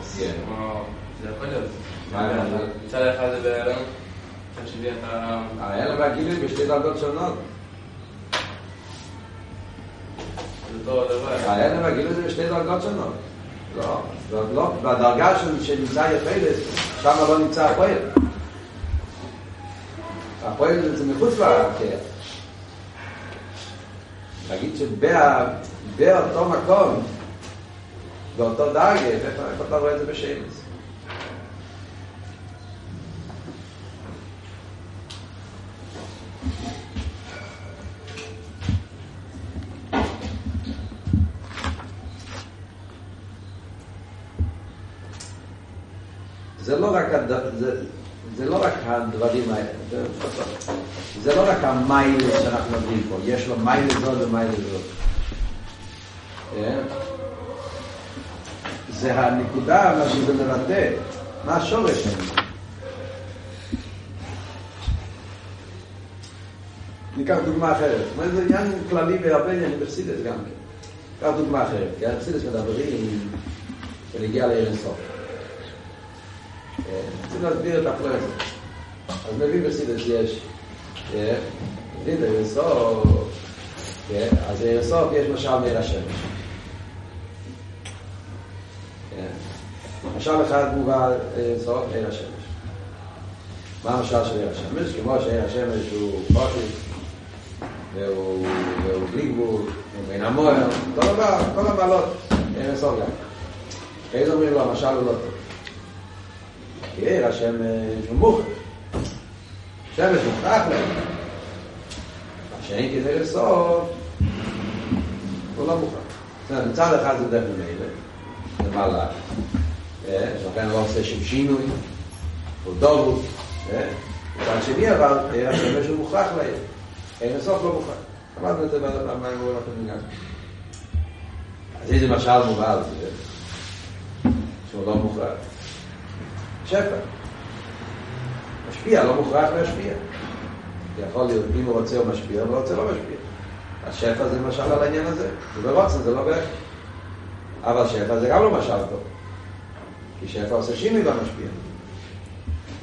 אז כמו... זה יכול להיות. מצד אחד זה בעלם, מצד שבי אתה... העלם והגילים בשתי דרגות שונות. זה אותו דבר. העלם והגילים זה בשתי דרגות שונות. לא, זאת לא, והדרגה שנמצא יפלת, שם לא נמצא הפועל. הפועל זה מחוץ להכר. להגיד שבאותו מקום, באותו דרגה, איפה אתה רואה את זה בשמש? זה לא רק הד... זה... זה לא רק הדברים האלה, זה... זה לא רק המייל שאנחנו מדברים פה, יש לו מייל זאת ומייל זאת. זה הנקודה, מה שזה מרתק, מה השורש שלנו. ניקח דוגמה אחרת, זה עניין כללי בהרבה עניינים בחסידות גם כן. ניקח דוגמה אחרת, כי החסידות מדברים ונגיע לאין סוף. צריך להסביר את הפלואה הזאת. אז מביא בחסידות יש, מביא לאירסוף, אז לאירסוף יש משל מאיר השמש. משל אחד מובא לאירסוף, מאיר השמש. מה המשל של מאיר השמש? כמו שמאיר השמש הוא פושט, והוא בליגבול, הוא מן המוער, כל המעלות, לאירסוף גם. איזה אומרים לו, המשל הוא לא טוב. יאיר השמש מוכח שמש מוכח להם השני כדי לסוף הוא לא מוכח מצד אחד זה דרך ממילא זה מעלה שלכן לא עושה שום שינוי הוא דורות מצד שני אבל יאיר השמש הוא מוכח להם אין לסוף לא מוכח אמרנו את זה מה הם רואים לכם אז איזה משל מובע על זה שהוא לא מוכרח. שפע. משפיע, לא מוכרח להשפיע. יכול להיות, אם הוא רוצה הוא משפיע, אם הוא רוצה לא משפיע. השפע זה משל על העניין הזה. זה רוצה, זה לא בערך. אבל שפע זה גם לא משל טוב. כי שפע עושה שינוי במשפיע.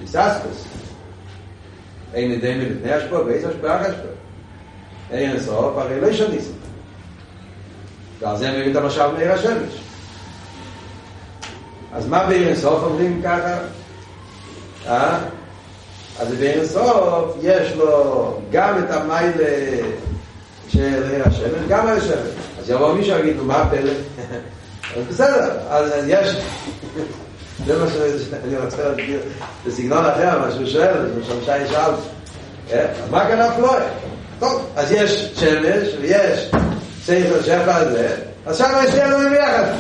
ניסספס. אין ידי מלפני השפוע, ואיזה השפעה השפוע. אין ינסוף, הרי לא ישניס. ועל זה מביא את המשל מהיר השמש. אז מה בעיר אינסוף אומרים ככה? אה? אז בעיר אינסוף יש לו גם את המיילה של עיר השמש, גם על השמש. אז יבוא מישהו יגיד, מה הפלא? אז בסדר, אז יש... זה מה שאני רוצה להגיד, זה סגנון אחר, מה שהוא שואל, זה משמשה ישאל. אז מה כאן אף לא? טוב, אז יש שמש ויש שיש השפע הזה, אז שם יש לנו ביחד.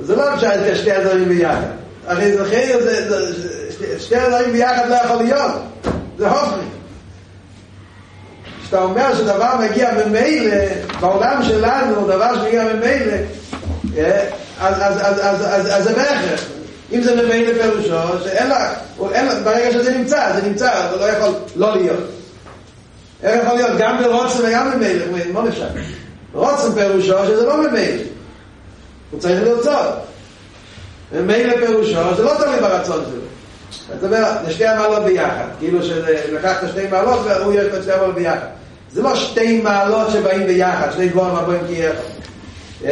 זה לא אפשר את שתי הדברים ביחד. הרי זכיר, שתי הדברים ביחד לא יכול להיות. זה הופך. כשאתה אומר שדבר מגיע ממילא, בעולם שלנו, דבר שמגיע ממילא, אז זה מאחר. אם זה ממילא פירושו, שאין לה, ברגע שזה נמצא, זה נמצא, זה לא יכול לא להיות. איך יכול להיות? גם ברוצם וגם ממילא. מה נפשע? רוצם פירושו שזה לא ממילא. הוא צריך לרצות. ומילא פירושו, זה לא תלוי ברצון שלו. זאת אומרת, זה שתי המעלות ביחד. כאילו שלקחת שתי מעלות והוא יש את שתי המעלות ביחד. זה לא שתי מעלות שבאים ביחד, שני דבורים הבאים כיחד.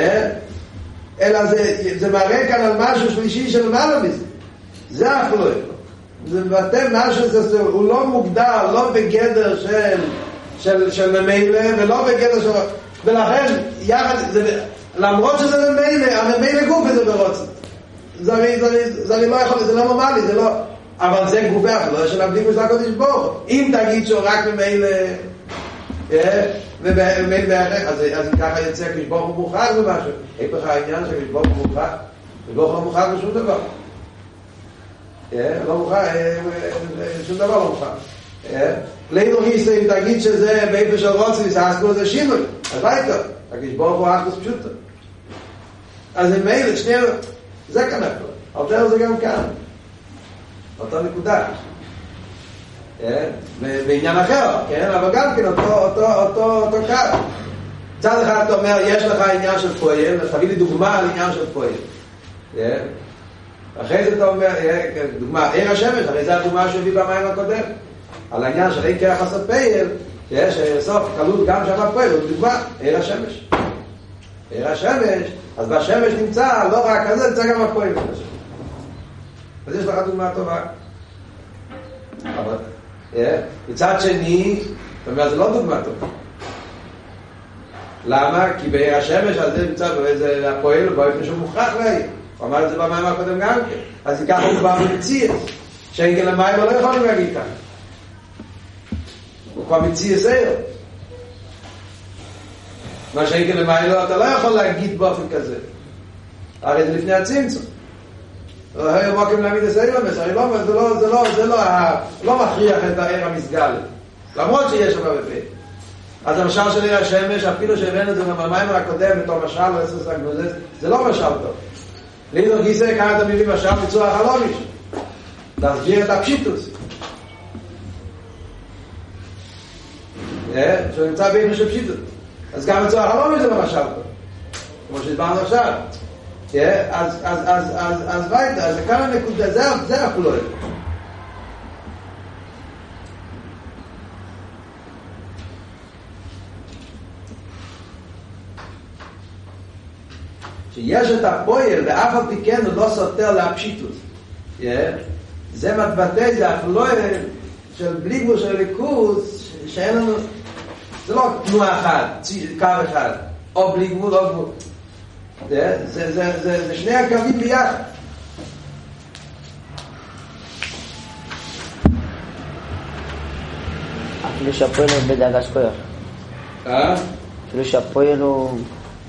אלא זה, זה מראה כאן על משהו שלישי של מעלה מזה. זה אפילו. זה מבטא משהו, זה, הוא לא מוגדר, לא בגדר של, של, של ממילא, ולא בגדר של... ולכן, יחד... זה, למרות שזה ממילא, הממילא גוף הזה ברוצת. זה הרי, זה הרי, זה הרי לא יכול, זה לא נורמלי, זה לא... אבל זה גובה, לא שנבדיק משל הקודש בור. אם תגיד שהוא רק ממילא... ובמילא בערך, אז ככה יצא כשבור הוא מוכרח במשהו. אין לך העניין שכשבור הוא מוכרח, לא מוכרח בשום דבר. לא מוכרח, שום דבר לא מוכרח. לידור היסטר, אם תגיד שזה באיפה של רוצת, אז כל זה שינוי, אז ביתו. הכשבור הוא אחדוס פשוטה. אז הם מילא, שנייה, זה כאן הכל. האותר זה גם כאן. אותה נקודה. בעניין אחר, אבל גם כן אותו כאן. צד אחד אתה אומר, יש לך עניין של פועל, אז תביא לי דוגמה על עניין של פועל. אחרי זה אתה אומר, דוגמה, עיר השמש, הרי זה הדוגמה שהביא במים הקודם. על העניין של אין כרח עשות פועל, שיש סוף, קלות גם שם הפועל, זאת דוגמה, עיר השמש. עיר השמש, אז בשמש נמצא, לא רק כזה, נמצא גם הפועל. אז יש לך דוגמה טובה. אבל, מצד שני, זאת אומרת, זה לא דוגמה טובה. למה? כי בעיר השמש, אז זה נמצא באיזה הפועל, הוא בא לפני שהוא מוכרח להעיר. הוא אמר את זה במים הקודם גם כן. אז היא ככה הוא כבר מציע, שאין כאלה מים לא יכולים להגיד כאן. הוא כבר מציע סעיר. מה שאין כאלה מים לא, אתה לא יכול להגיד באופן כזה. הרי זה לפני הצמצום. היו מוקים להעמיד את העיר המס, הרי לא, זה לא, זה לא, זה לא, לא מכריח את העיר המסגל. למרות שיש שם בפה. אז המשל של עיר השמש, אפילו שהבאנו את זה במים הקודם, בתור משל, זה לא משל טוב. לידור גיסא, כאן אתה מביא משל בצורה החלומיש. להסביר את הפשיטוס. שנמצא בעיר של פשיטוס. אז גם בצורה החלומיש זה במשל טוב. כמו שהדברנו עכשיו. אז אז אז אז אז בית אז כאן הנקודה זה זה אפילו שיש את הפועל ואף על פי כן הוא לא סותר להפשיטות. זה מתבטא, זה אפילו של בלי גבול של ריכוז, שאין לנו, זה לא תנועה אחת, קו אחד, או בלי גבול או גבול. זה, זה, זה, זה, זה שני הקווים ביחד. אפילו שהפועל הוא בדאגש כוח. אה? אפילו שהפועל הוא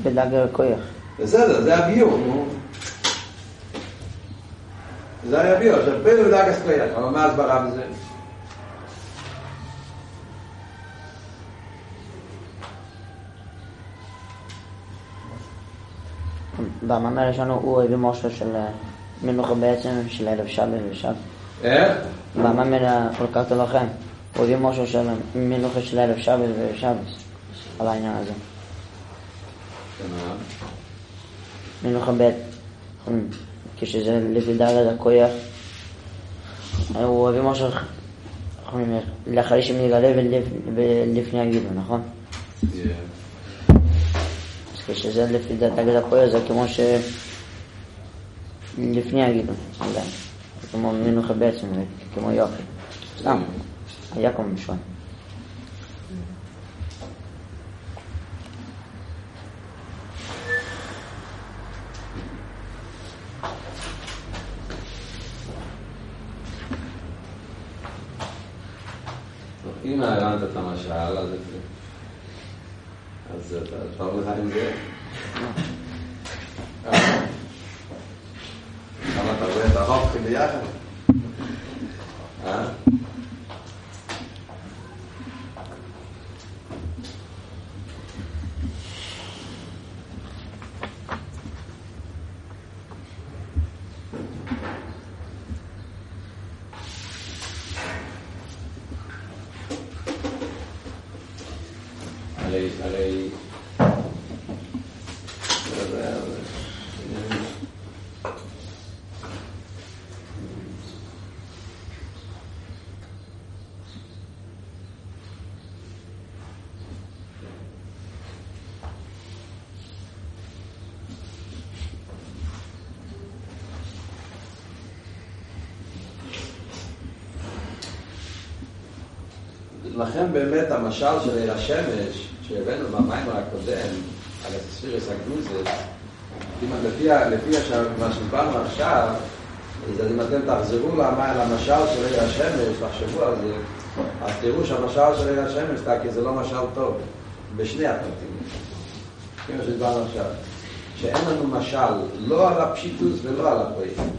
בדאגר כוח. בסדר, זה הביור. זה היה ביור, שהפועל הוא בדאגש כוח. אבל מה ההסברה בזה? במאמר שלנו הוא הביא משהו של מנוחה בעצם של אלף שעה באלף שעה. איך? במאמר חולקת לכם הוא הביא משהו של מנוחה של אלף שעה באלף שעה על העניין הזה. מנוחה בעצם כשזה לבדל את הכויח הוא הביא משהו לאחרי שמתגלה ולפני הגידו, נכון? כן. כשזה לפי דעת הגד הכויה זה כמו ש... לפני הגידו, עדיין. כמו מנוחה בעצם, כמו יופי. סתם, היה כמו משווה. אם הרמת את המשל, אז זה... אז אתה כבר לך עם זה? כמה אתה רואה את הרוב חי ביחד? אה? לכן באמת המשל של השמש שהבאנו במים הקודם על הספירס הגלוזס, לפי מה שדיברנו עכשיו, אז אם אתם תחזרו למשל של השמש, תחשבו על זה, אז תראו שהמשל של השמש כי זה לא משל טוב בשני הפרטים, כמו שדיברנו עכשיו, שאין לנו משל לא על הפשיטוס ולא על הפרטים.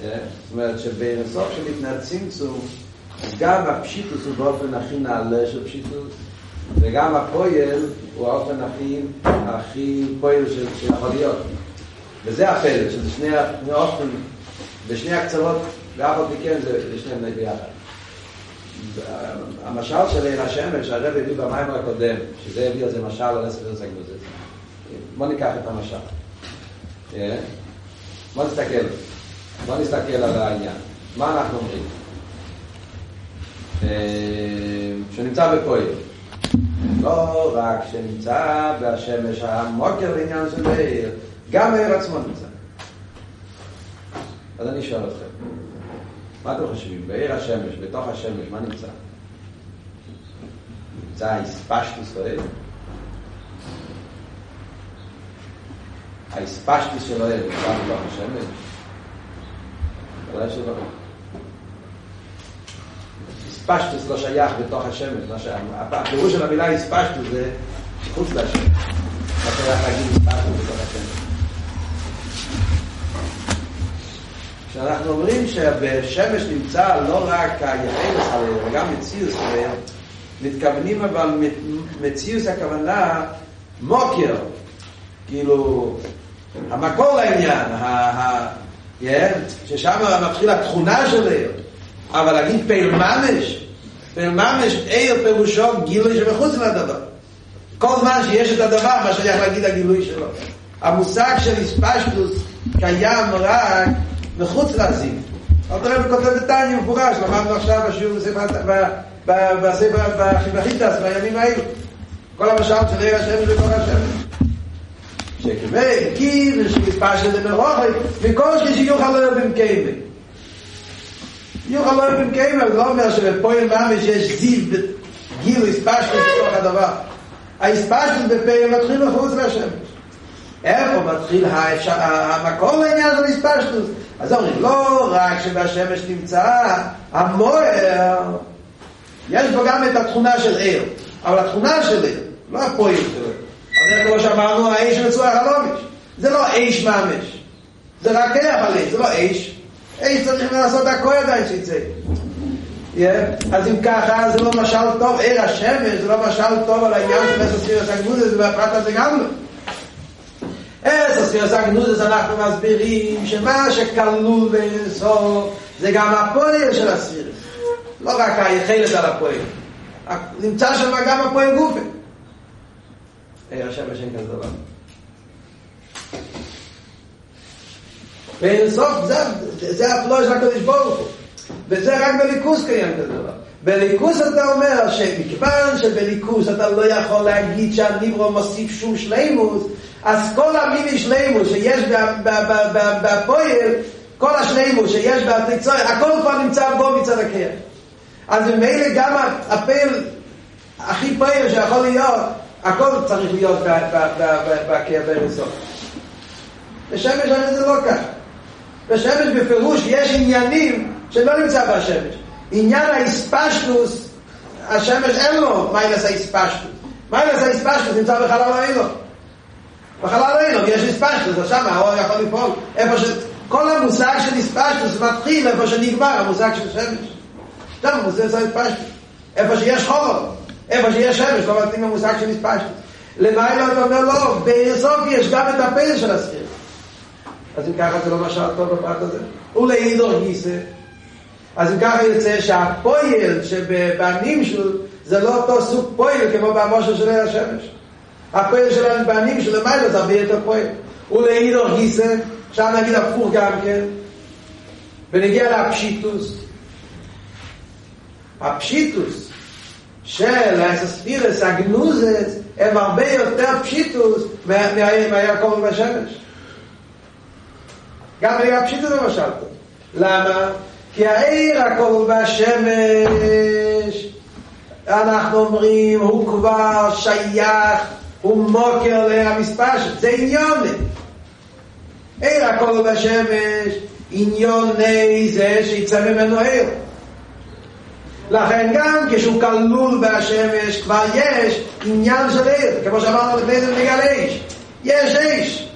זאת אומרת שבסוף שמתנה צמצום גם הפשיטוס הוא באופן הכי נעלה של פשיטוס, וגם הפועל הוא האופן הכי, הכי פועל שיכול להיות. וזה הפלט, שזה שני האופן, בשני הקצוות, ואף עוד מכן זה שני בני ביחד. המשל של עיר השמש, הרב הביא במים הקודם, שזה הביא איזה משל על הספירס הגלוזס. בוא ניקח את המשל. בוא נסתכל, בוא נסתכל על העניין. מה אנחנו אומרים? שנמצא בפועל, לא רק שנמצא בשמש המוקר לעניין של העיר, גם העיר עצמו נמצא. אז אני שואל אתכם, מה אתם חושבים? בעיר השמש, בתוך השמש, מה נמצא? נמצא האספשטוס של העיר? האספשטוס של העיר נמצא בתוך השמש? אולי שלא. הספשטוס לא שייך בתוך השמש. הפירוש של המילה הספשטוס זה חוץ לשמש. מה שייך להגיד הספשטוס בתוך השמש? כשאנחנו אומרים שבשמש נמצא לא רק היחס עליהם, וגם מציאוס עליהם, מתכוונים אבל מציאוס הכוונה מוקר, כאילו המקור לעניין, ששם מתחיל התכונה שלהם. אבל להגיד פעיל ממש, פעיל ממש, איר פירושו גילוי שמחוץ לדבר. כל זמן שיש את הדבר, מה שאני יכול להגיד הגילוי שלו. המושג של הספשטוס קיים רק מחוץ להזיב. עוד רב כותב בתניא מפורש, למדנו עכשיו בשיעור בספר החיבחיתס, בימים האלו. כל המשל של עיר השמש וכל השמש. שכבי, כי ושפשטוס דמרוחי, וכל ששיוך עליו במקיימי. יוכל לא יבין קיימא, זה לא אומר שבפועל ממש יש זיו גיל הספשטוס בתוך הדבר. הספשטוס בפועל מתחיל מחוץ לשמש. איפה מתחיל המקור לעניין של הספשטוס? אז אומרים, לא רק שבשמש נמצא המוער, יש בו גם את התכונה של עיר, אבל התכונה של עיר, לא הפועל של עיר. אבל כמו שאמרנו, האש מצורך הלומש. זה לא אש ממש, זה רק עיר, אבל זה לא אש. אי צריך לעשות הכל עדיין שיצא. אז אם ככה זה לא משל טוב, עיר השמש זה לא משל טוב על העניין של הספירס הגלוזס, ובפרט הזה גם לא. סרס הגנוזס אנחנו מסבירים שמה שכלול באינסוף זה גם הפועל של הספירס, לא רק היחלת על הפועל, נמצא שם גם הפועל גופה. היי, עכשיו השם כזה דבר. באינסוף זה, זה הפלוש לקדוש ברוך הוא, וזה רק בליכוס קיים כזה דבר. בליכוס אתה אומר שמכיוון שבליכוס אתה לא יכול להגיד שהניברו מוסיף שום שלימוס, אז כל המיני שלימוס שיש בפועל, כל השלימוס שיש בהתיצור, הכל כבר נמצא בו מצד הקר. אז ממילא גם הפעל הכי פעל שיכול להיות, הכל צריך להיות בקר באינסוף. בשמש הרי זה לא כך. בשמש בפירוש יש עניינים שלא נמצא בשמש. עניין ההספשטוס, השמש אין לו מיילס ההספשטוס. מיילס ההספשטוס נמצא בחלל האילון. בחלל האילון יש הספשטוס, אז שם האור יכול לפעול. ש... כל המושג של הספשטוס מתחיל איפה שנגמר המושג של שמש. שם המושג של הספשטוס. איפה שיש חור, איפה שיש שמש, לא מתאים המושג של הספשטוס. למיילון אתה אומר לא, בסוף יש גם את הפעל של הספיר. אז אם ככה זה לא משל טוב בפרט הזה. ולעידור גיסה. אז אם ככה יוצא שהפועל שבבנים שלו זה לא אותו סוג פועל כמו במושל של השמש. הפועל של הבנים שלו למעלה זה הרבה יותר פועל. ולעידור גיסה, שם נגיד הפוך גם כן. ונגיע להפשיטוס. הפשיטוס של הספירס הגנוזס הם הרבה יותר פשיטוס מהיקום ובשמש. גם רגע פשיטו זה משלטו. למה? כי העיר הכל בשמש, אנחנו אומרים, הוא כבר שייך, הוא מוקר להמספשת, זה עניון. עיר הכל בשמש, עניון זה שיצא ממנו עיר. לכן גם כשהוא כלול בשמש, כבר יש עניין של עיר, כמו שאמרנו לפני זה בגלל איש. יש איש.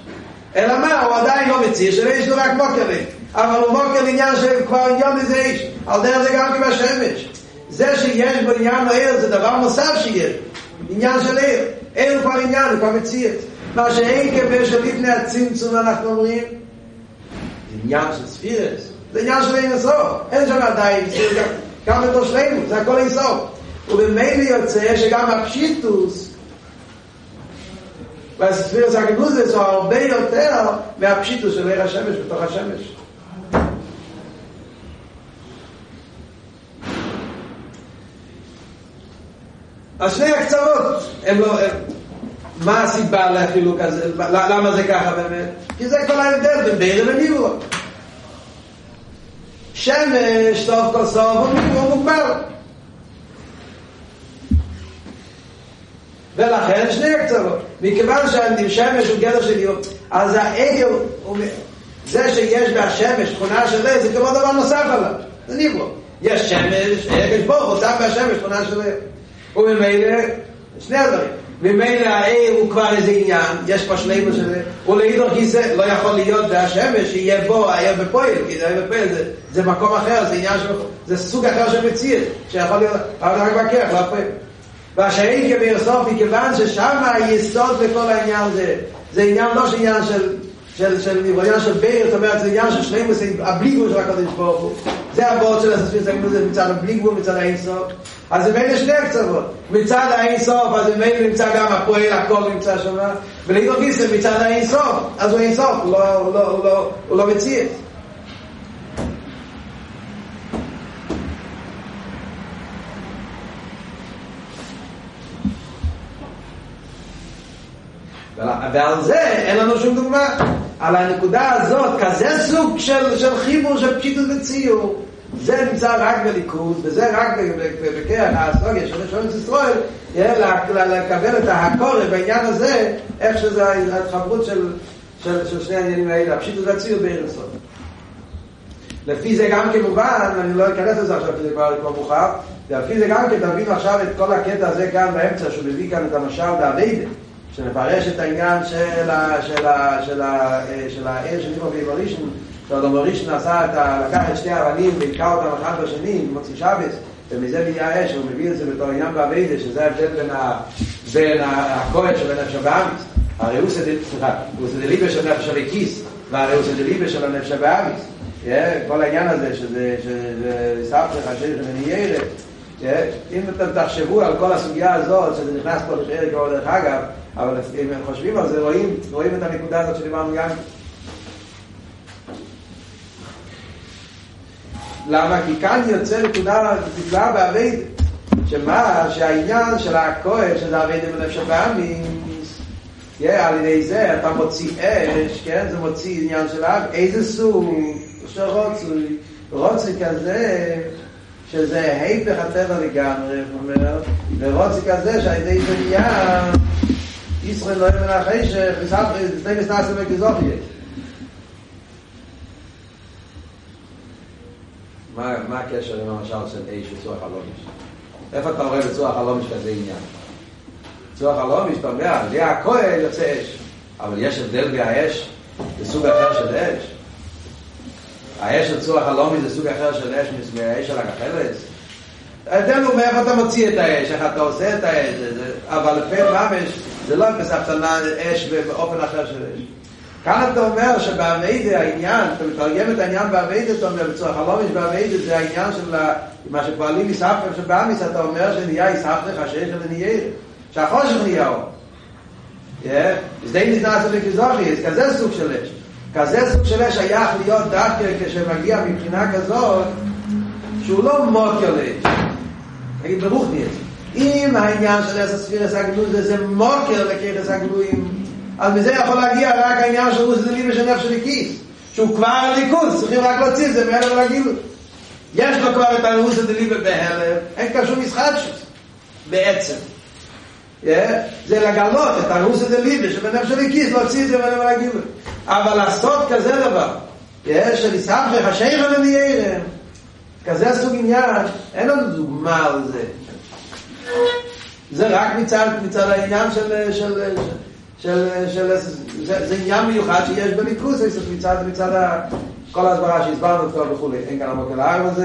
אלא מה? הוא עדיין לא מציא שיש לו רק מוקר לי, אבל הוא מוקר לעניין שכבר עניין לזה איש, על דרך זה גם כבשמש. זה שיש בו עניין לעיר זה דבר נוסף שיש, עניין של עיר, אין כבר עניין, הוא כבר מציא את זה. מה שאין כפה של לפני הצמצום אנחנו אומרים, זה עניין של ספירס, זה עניין של אין עשור, אין שם עדיין, גם בתושלנו, זה הכל אין עשור. ובמילא יוצא שגם הפשיטוס, והספירס הגנוזס הוא הרבה יותר מהפשיטוס של עיר השמש בתוך השמש. אז שני הקצוות, הם לא, הם, מה הסיבה לחילוק הזה? למה זה ככה באמת? כי זה כל ההבדל בין בירה וניברו. שמש סוף כל סוף הוא מוגבל. ולכן שני הקצוות, מכיוון שהשמש הוא גדר של יום, אז העגל, זה שיש בהשמש תכונה של זה, זה כמו דבר נוסף עליו, זה ניברו. יש שמש, יש בור, אותם בהשמש תכונה של זה. וממילא, שני הדברים, ממילא העגל הוא כבר איזה עניין, יש פה שלימו של זה, ולעידור כיסא לא יכול להיות בהשמש, שיהיה בו, העיר בפועל, כי זה העיר בפועל, זה, זה מקום אחר, זה עניין של, זה סוג אחר של מציאות, שיכול להיות, אבל רק בכך, לא הפועל. והשאין כבירסוף, מכיוון ששם היסוד לכל העניין זה, זה עניין לא של עניין של, של, של עניין של ביר, זאת אומרת, זה עניין של שני מוסעים, הבליגו של הקודש ברוך הוא. זה הבורד של הספיר, זה מצד הבליגו, מצד האינסוף. אז הם אלה שני הקצוות. מצד האינסוף, אז הם אלה נמצא גם הפועל, הכל נמצא שם. ולעידור גיסר מצד האינסוף, אז הוא אינסוף, הוא לא, הוא לא, הוא לא, הוא לא מציע. ועל זה אין לנו שום דוגמה על הנקודה הזאת, כזה סוג של, של חיבור של פשיטות וציור, זה נמצא רק בליכוז וזה רק בקרח האסטרוגיה של ראשון ישראל, לקבל את ההקורא בעניין הזה, איך שזה ההתחברות של, של, של שני העניינים האלה, פשיטות וציור באירסון. לפי זה גם כמובן, אני לא אכנס לזה עכשיו, זה כבר כבר מוכר, לפי זה גם כתבינו עכשיו את כל הקטע הזה כאן באמצע, שהוא מביא כאן את המשל והעבדת שנפרש את העניין של ה... של ה... של ה... של האל של ניברו ואיברישן, שאדום ראשון עשה את ה... לקח את שתי האבנים והלקה אותם אחד בשני, מוציא שבס, ומזה נהיה האש, הוא מביא את זה בתור עניין בעבידה, שזה ההבדל בין ה... בין הכהן שבין השבאמץ, הראוס הדליבה של נפש הלקיס והראוס הדליבה של הנפש הבאמיס, כל העניין הזה שזה סבתך השיר שמניירת. אם אתם תחשבו על כל הסוגיה הזאת, שזה נכנס פה לשער כבר דרך אגב, אבל אם הם חושבים על זה, רואים את הנקודה הזאת שדיברנו גם. למה? כי כאן יוצא נקודה נפלאה בעבד, שמה? שהעניין של הכוח, שזה עבד בנפש הבאמיס, על ידי זה אתה מוציא אש, כן? זה מוציא עניין של אב, איזה סוג שרוצוי, רוצוי כזה, שזה היפך הטבע לגמרי, אומר, ורוצי כזה שהידי זה נהיה ישראל לא ימנה אחרי שסתם מסתעסם בגזופיה. מה הקשר עם המשל של איש וצוח הלומיש? איפה אתה רואה בצוח הלומיש כזה עניין? צוח הלומיש, אתה אומר, לי הכהל יוצא אש, אבל יש הבדל בהאש בסוג אחר של אש. האש הצוח הלומי זה סוג אחר של אש מהאש על החלס. אתם לא מאיפה אתה מוציא את האש, איך אתה עושה את האש, אבל לפי ממש זה לא מספתנה אש באופן אחר של אש. כאן אתה אומר שבעמידה העניין, אתה מתרגם את העניין בעמידה, אתה אומר בצוח הלומי שבעמידה זה העניין של מה שפועלים יספתם, שבאמיס אתה אומר שנהיה יספתך השאש ונהיה, שהחושך נהיה עוד. אז די נתנס לפקיזוכי, זה כזה סוג של אש. כזה סוג של אש היה להיות דווקא כשמגיע מבחינה כזאת שהוא לא מוקר לאש. נגיד ברוך נהיה. אם העניין של אס הספירס הגלוי זה זה מוקר לכרס הגלויים, אז מזה יכול להגיע רק העניין של רוס דליבה של נפש הלקיס, שהוא כבר הליכוס, צריכים רק להוציא, זה מהלב להגילות. יש לו כבר את הרוס דליבה בהלב, אין כאן שום משחדשות בעצם. זה לגלות את הרוס דליבה שבנפש הלקיס להוציא את זה מהלב להגילות. אבל לעשות כזה דבר, יש לסעב שחשיך לניירם, כזה סוג עניין, אין לנו דוגמה על זה. זה רק מצד, מצד העניין של, של, של, של, זה, זה עניין מיוחד שיש בליכוס, מצד, מצד כל ההסברה שהסברנו וכו'. אין כאן המוקל הערב הזה.